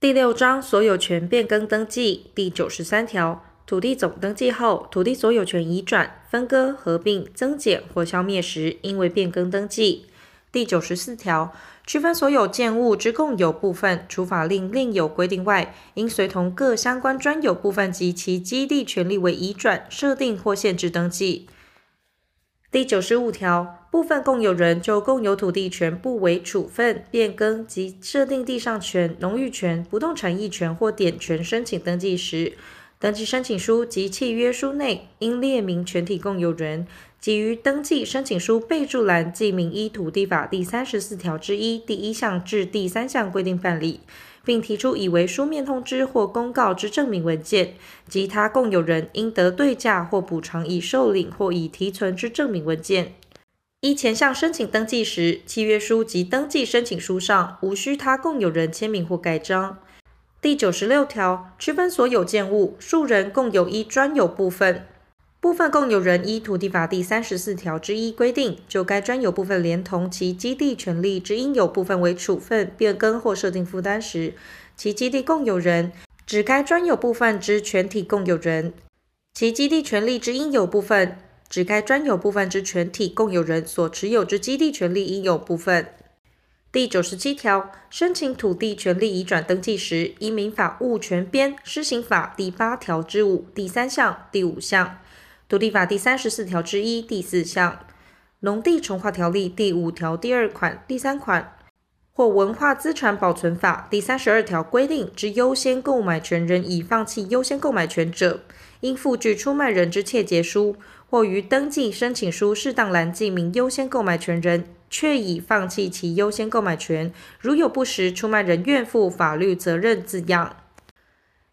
第6章所有权变更登记第93条，土地总登记后，土地所有权移转、分割、合并、增减或消灭时，应为变更登记。第94条，区分所有建物之共有部分，除法令另有规定外，应随同各相关专有部分及其基地权利为移转、设定或限制登记。第95条，部分共有人就共有土地全部为处分、变更及设定地上权、农域权、不动产役权或典权申请登记时，登记申请书及契约书内应列明全体共有人，给于登记申请书备注栏记明依土地法第34条之1第1项至第3项规定办理，并提出以为书面通知或公告之证明文件，及他共有人应得对价或补偿已受领或已提存之证明文件。依前项申请登记时，契约书及登记申请书上无需他共有人签名或盖章。第96条，区分所有建物，数人共有一专有部分，部分共有人依土地法第34条之1规定，就该专有部分连同其基地权利之应有部分为处分、变更或设定负担时，其基地共有人指该专有部分之全体共有人，其基地权利之应有部分指该专有部分之全体共有人所持有之基地权利应有部分。第97条，申请土地权利移转登记时，依民法物权编施行法第8条之5第3项、第5项、土地法第34条之1第4项、农地重划条例第5条第2款、第3款或文化资产保存法第32条规定之优先购买权人已放弃优先购买权者，应附具出卖人之切结书，或于登记申请书适当栏记明优先购买权人却已放弃其优先购买权，如有不实，出卖人愿负法律责任字样。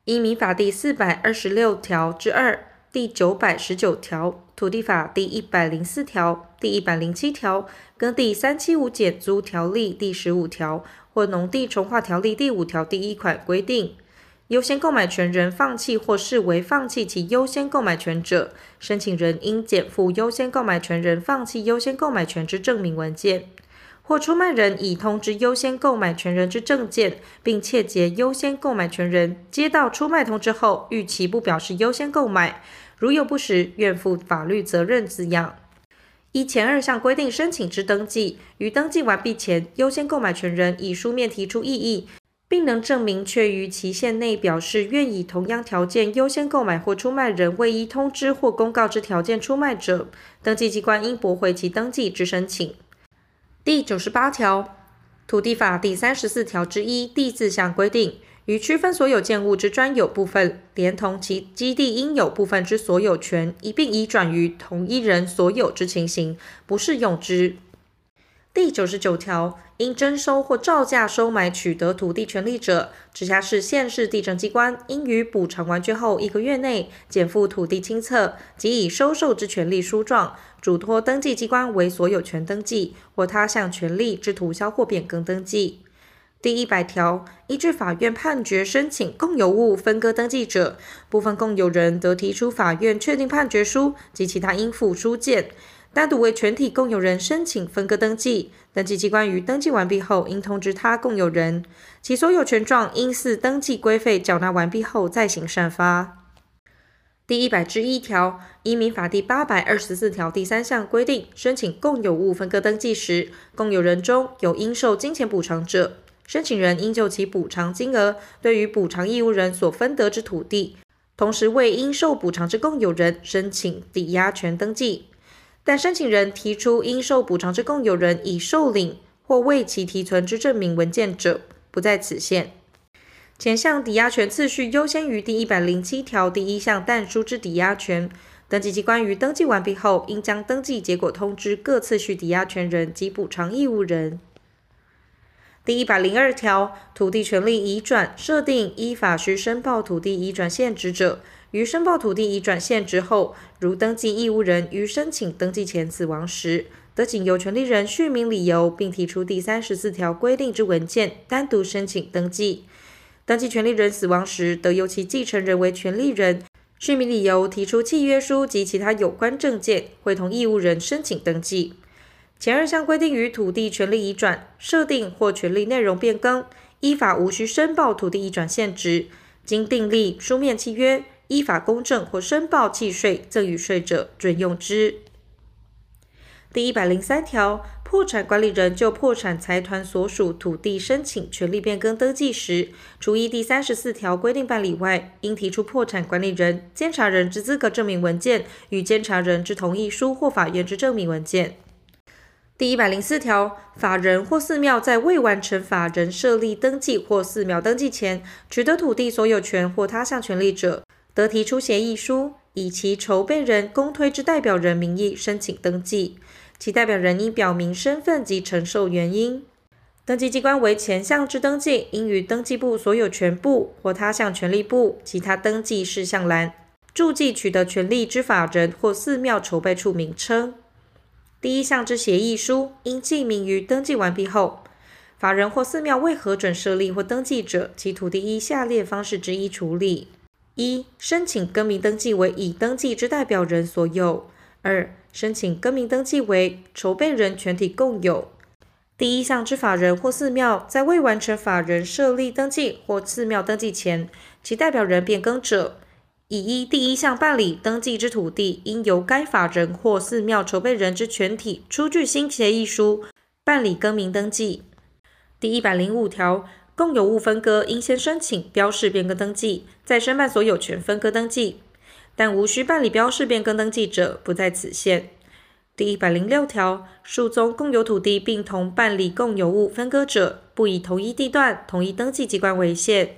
依民法第426条之2、第919条、土地法第104条、第107条跟第375减租条例第15条或农地重划条例第5条第1款规定，优先购买权人放弃或视为放弃其优先购买权者，申请人应减负优先购买权人放弃优先购买权之证明文件，或出卖人已通知优先购买权人之证件，并切结优先购买权人接到出卖通知后，逾期不表示优先购买，如有不实，愿负法律责任字样。依前2项规定申请之登记，于登记完毕前，优先购买权人已书面提出异议，并能证明却于期限内表示愿以同样条件优先购买或出卖人未依通知或公告之条件出卖者，登记机关应驳回其登记之申请。第98条，土地法第34条之1第4项规定，于区分所有建物之专有部分，连同其基地应有部分之所有权，一并移转于同一人所有之情形，不适用之。第99条，因征收或照价收买取得土地权利者，直辖市、县市地政机关应于补偿完缺后1个月内，减负土地清册及以收受之权利书状，嘱托登记机关为所有权登记或他项权利之涂销或变更登记。第100条，依据法院判决申请共有物分割登记者，部分共有人得提出法院确定判决书及其他应附书件，单独为全体共有人申请分割登记，登记机关于登记完毕后应通知他共有人，其所有权状应似登记规费缴纳完毕后再行散发。第101条，依民法第824条第3项规定，申请共有物分割登记时，共有人中有应受金钱补偿者，申请人应就其补偿金额对于补偿义务人所分得之土地，同时为应受补偿之共有人申请抵押权登记，但申请人提出应受补偿之共有人已受领或未其提存之证明文件者，不在此限。前项抵押权次序优先于第107条第1项但书之抵押权，登记机关于登记完毕后，应将登记结果通知各次序抵押权人及补偿义务人。第102条，土地权利移转设定依法需申报土地移转现值者，于申报土地移转现值后，如登记义务人于申请登记前死亡时，得请有权利人续明理由，并提出第34条规定之文件，单独申请登记。登记权利人死亡时，得由其继承人为权利人，续明理由提出契约书及其他有关证件，会同义务人申请登记。前2项规定于土地权利移转、设定或权利内容变更、依法无需申报土地移转现值，经订立书面契约，依法公证或申报契税赠与税者准用之。第103条，破产管理人就破产财团所属土地申请权利变更登记时，除依第34条规定办理外，应提出破产管理人、监察人之资格证明文件与监察人之同意书或法院之证明文件。第104条，法人或寺庙在未完成法人设立登记或寺庙登记前，取得土地所有权或他项权利者，得提出协议书，以其筹备人、公推之代表人名义申请登记，其代表人应表明身份及承受原因。登记机关为前项之登记，应于登记簿所有权簿或他项权利簿其他登记事项栏注记取得权利之法人或寺庙筹备处名称。第一项之协议书应记明于登记完毕后。法人或寺庙未核准设立或登记者，其土地依下列方式之一处理：1. 申请更名登记为已登记之代表人所有； 2. 申请更名登记为筹备人全体共有。第一项之法人或寺庙在未完成法人设立登记或寺庙登记前，其代表人变更者，已依第一项办理登记之土地，应由该法人或寺庙筹备人之全体出具新协议书，办理更名登记。第105条，共有物分割应先申请标示变更登记，再申办所有权分割登记，但无需办理标示变更登记者，不在此限。第106条，数宗共有土地并同办理共有物分割者，不以同一地段、同一登记机关为限。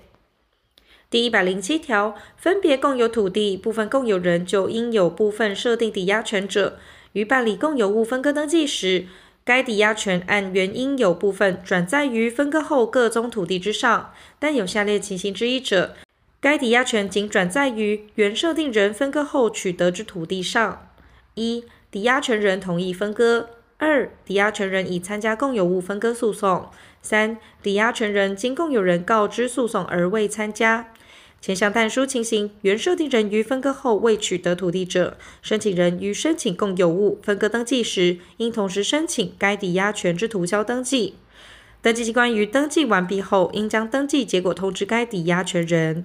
第107条，分别共有土地部分共有人就应有部分设定抵押权者，于办理共有物分割登记时，该抵押权按原应有部分转载于分割后各宗土地之上，但有下列情形之一者，该抵押权仅转载于原设定人分割后取得之土地上： 1. 抵押权人同意分割； 2. 抵押权人已参加共有物分割诉讼； 3. 抵押权人经共有人告知诉讼而未参加。前项但书情形，原设定人于分割后未取得土地者，申请人于申请共有物分割登记时，应同时申请该抵押权之涂销登记。登记机关于登记完毕后，应将登记结果通知该抵押权人。